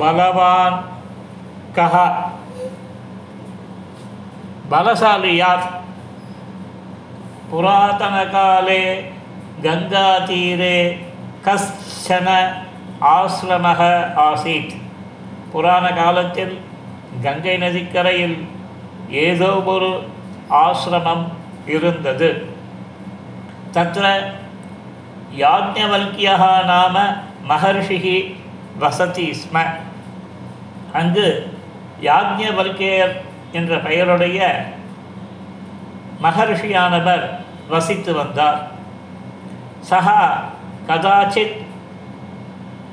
பலவான் கஹ பலசாலியாத் புராதன காலே கங்கா தீரே கஷ்சன ஆஸ்ரமஹ ஆசீத். புராண காலத்தில் கங்கை நதிக்கரையில் ஏதோ ஒரு ஆசிரமம் இருந்தது. தத்ர யாஜ்ஞவல்கியஹ நாம மகர்ஷி வசதி ஸ்ம. அங்கு யாஜ்ஞவல்கியர் என்ற பெயருடைய மகர்ஷியானவர் வசித்து வந்தார். சஹா கதாச்சித்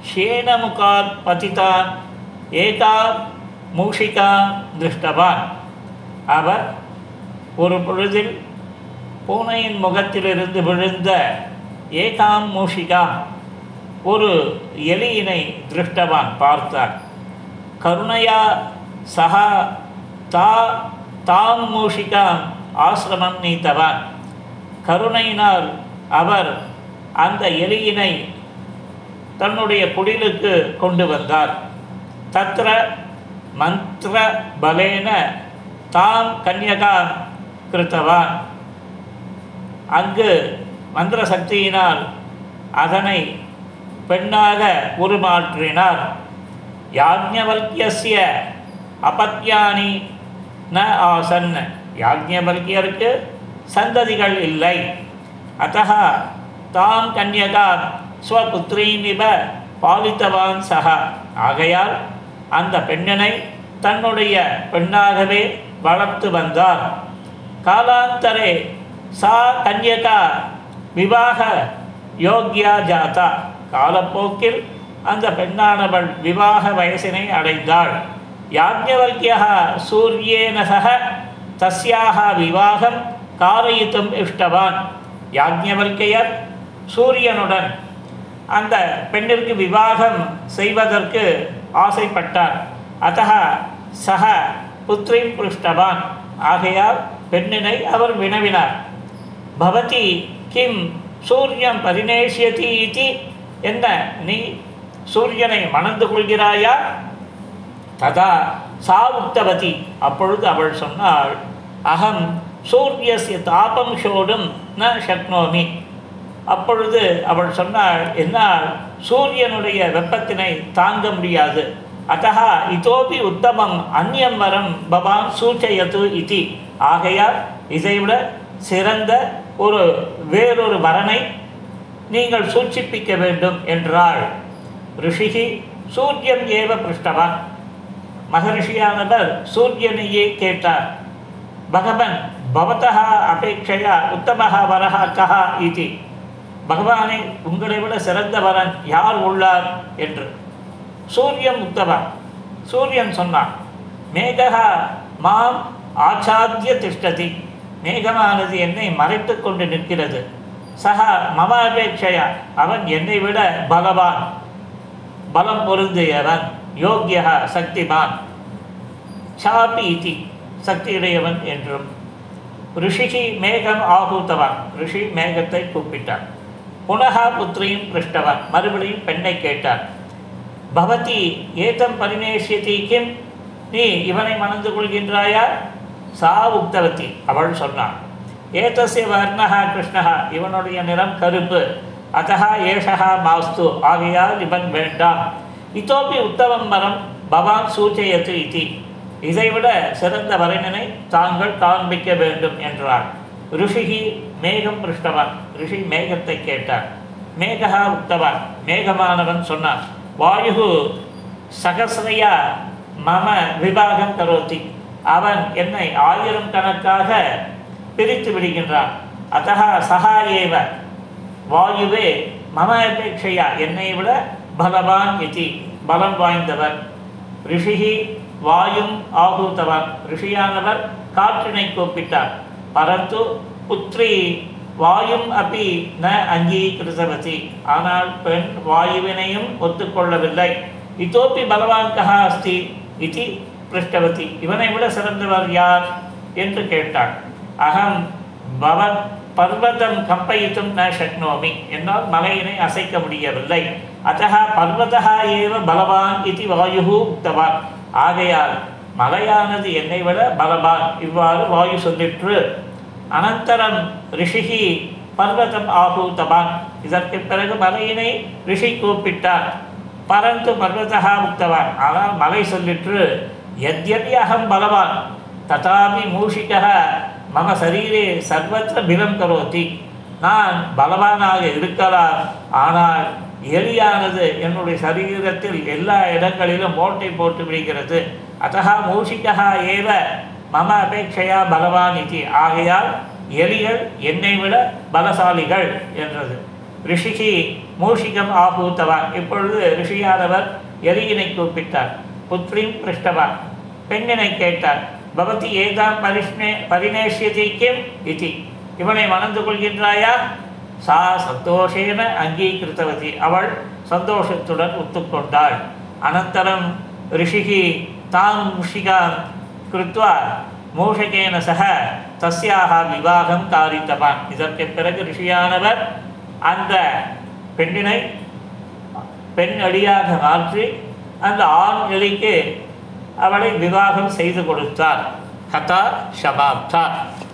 ஷேனமுகாத் பதிதான் ஏகா மூஷிகா திருஷ்டவான். அவர் ஒரு பொழுதில் பூனையின் முகத்திலிருந்து விழுந்த ஏகாம் மூஷிகா ஒரு எலியினை திருஷ்டவான் பார்த்தார். கருணையா சஹா தா தாம் மூஷிகாம் ஆசிரமம் நீத்தவான். கருணையினால் அவர் அந்த எலியினை தன்னுடைய குடிலுக்கு கொண்டு வந்தார். தத்ர மந்திர பலேன தாம் கன்யகாம் கிருத்தவான். அங்கு மந்திர சக்தியினால் அதனை பெண்ணாக உருமாற்றினார். யாஜ்ஞவல்கியஸ்ய அபத்யானி ந ஆசன். யாஜ்ஞவல்கியருக்கு சந்ததிகள் இல்லை. அத்தஹ தாம் கன்யகாம் ஸ்வபுத்ரீமிவ பாலித்தவான் சஹ. ஆகையால் அந்த பெண்ணினை தன்னுடைய பெண்ணாகவே வளர்த்து வந்தார். காலாந்தரே சா கன்யகா விவாக யோக்யா ஜாதா. காலப்போக்கில் அந்த பெண்ணானவள் விவாக வயசினை அடைந்தாள். யாஜ்ஞவல்க்யஹ சூரியேன சஹ தஸ்யாஹ விவாகம் காரயித்தும் இஷ்டவான். யாஜ்ஞவல்க்யர் சூரியனுடன் அந்த பெண்ணிற்கு விவாகம் செய்வதற்கு ஆசைப்பட்டார். அத்தஹ சஹ புத்ரீம் பிருஷ்டவான். ஆகையால் பெண்ணினை அவர் வினவினார். பவதி கிம் சூரியன் பரிநேஷ்யதி இதி. என்ன, நீ சூரியனை மணந்து கொள்கிறாயா? ததா சா உக்தவதி. அப்பொழுது அவள் சொன்னாள், அகம் சூரியஸ்ய தாபம் ஷோடும் ந சக்னோமி. அப்பொழுது அவள் சொன்னாள், என்னால் சூரியனுடைய வெப்பத்தினை தாங்க முடியாது. அத்தஹ இதோபி உத்தமம் அந்நியம் வரம் பவான் சூச்சயது இதி. ஆகையால் இதைவிட சிறந்த ஒரு வேறொரு வரனை நீங்கள் சூட்சிப்பிக்க வேண்டும் என்றாள். ரிஷிகி சூரியன் ஏவ பிருஷ்டவான். மகரிஷியானவர் சூரியனையே கேட்டார். பகவன் பவதஹ அபேட்சையா உத்தமஹ வரஹ கஹ இதி. பகவானை உங்களை விட சிறந்த வரன் யார் உள்ளார் என்று சூரியன் உத்தவன். சூரியன் சொன்னான், மேகஹா மாம் ஆச்சாத்திய திஷ்டதி. மேகமானது என்னை மறைத்து கொண்டு நிற்கிறது. சஹா மம அபேட்சையா. அவன் என்னை விட பலவான், பலம் பொருந்தியவன். யோக்யா சக்திமான். சாபி இதி சக்தியுடையவன் என்றும். ரிஷிகி மேகம் ஆகூத்தவன். ரிஷி மேகத்தை கூப்பிட்டான். புனகா புத்திரியும் பிருஷ்டவன். மறுபடியும் பெண்ணை கேட்டான். பவதி ஏதம் பரிநேஷ்யதி கிம். நீ இவனை மணந்து கொள்கின்றாயா? சா உக்தவதி. அவள் சொன்னான், ஏதஸ்ய வர்ணஹா கிருஷ்ணஹா. இவனுடைய நிறம் கருப்பு. அத்தஹா ஏஷஹா மாஸ்து. ஆகையால் இவன் வேண்டாம். இதோபி உத்தமம் வரம் பவான் சூச்சயத்து இதி. இதைவிட சிறந்த வரனினை தாங்கள் காண்பிக்க வேண்டும் என்றார். ரிஷிகி மேகம் பிருஷ்டவான். ரிஷி மேகத்தை கேட்டார். மேகஹா உக்தவான். மேகமானவன் சொன்னான், வாயு சகசிரையா மம விபாகம் கரோதி. அவன் என்னை 1000 கணக்காக பிரித்து விடுகின்றான். அத்தஹா சஹா ஏவ வாயுவே மம அபேட்சையா. என்னை விட பலவான் இதி. பலம் வாய்ந்தவர். ரிஷிகி வாயும் ஆகூத்தவன். ரிஷியானவர் காற்றினை கூப்பிட்டார். பரந்து புத்ரி வாயும் அப்படி ந அங்கீகிருத்தவதி. ஆனால் பெண் வாயுவினையும் ஒத்துக்கொள்ளவில்லை. இதோப்பி பலவான் கஹா அஸ்தி இதி பிருஷ்டவதி. இவனை விட சிறந்தவர் யார் என்று கேட்டாள். அகம் பவன் பர்வதம் கம்பயித்தும் ந சக்னோமி. என்னால் மலையினை அசைக்க முடியவில்லை. அத்தஹ பர்வதஹ ஏவ பலவான் இதி வாயுஹு உக்தவான். ஆகையால் மலையானது என்னை விட பலவான், இவ்வாறு வாயு சொல்லிற்று. அனந்தரம் ரிஷிஹி பர்வதம் ஆஹூதவான், இதற்கு பிறகு மலையினை ரிஷி கூப்பிட்டார். பரந்து பர்வதஹா உக்தவான், ஆனால் மலை சொல்லிற்று. யத்யபி அகம் பலவான் ததாபி மூஷிகா மம சரீரே சர்வத்திர பிலம் கரோதி, நான் பலவானாக இருக்கலாம், ஆனால் எலியானது என்னுடைய சரீரத்தில் எல்லா இடங்களிலும் ஓட்டை போட்டு விடுகிறது. அத்தகா மூஷிகா ஏவ மம அபேட்சையா பலவான் இதி, ஆகையால் எலிகள் என்னை விட பலசாலிகள் என்றது. ரிஷிகி மூஷிகம் ஆபூத்தவான், இப்பொழுது ரிஷியானவர் எலியினை கூப்பிட்டார். புத்ரீம் பிருஷ்டவான், பெண்ணினை கேட்டார். பவதி ஏதாம் பரிணேஷ்யதி கிம் இதி, இவனை மணந்து கொள்கின்றாயா? சா சந்தோஷேன அங்கீகிருத்தவதி, அவள் சந்தோஷத்துடன் ஒத்துக்கொண்டாள். அனந்தரம் ரிஷிகி தாம் மூஷிகாம் கிருத்வா மூஷகேன சக தஸ்யாக விவாகம் காரித்தவான், இதற்கு பிறகு ரிஷியானவர் அந்த பெண்ணினை பெண் அடியாக மாற்றி அந்த ஆண் நிலைக்கு அவளை விவாகம் செய்து கொடுத்தார். கதா சபாப்தா.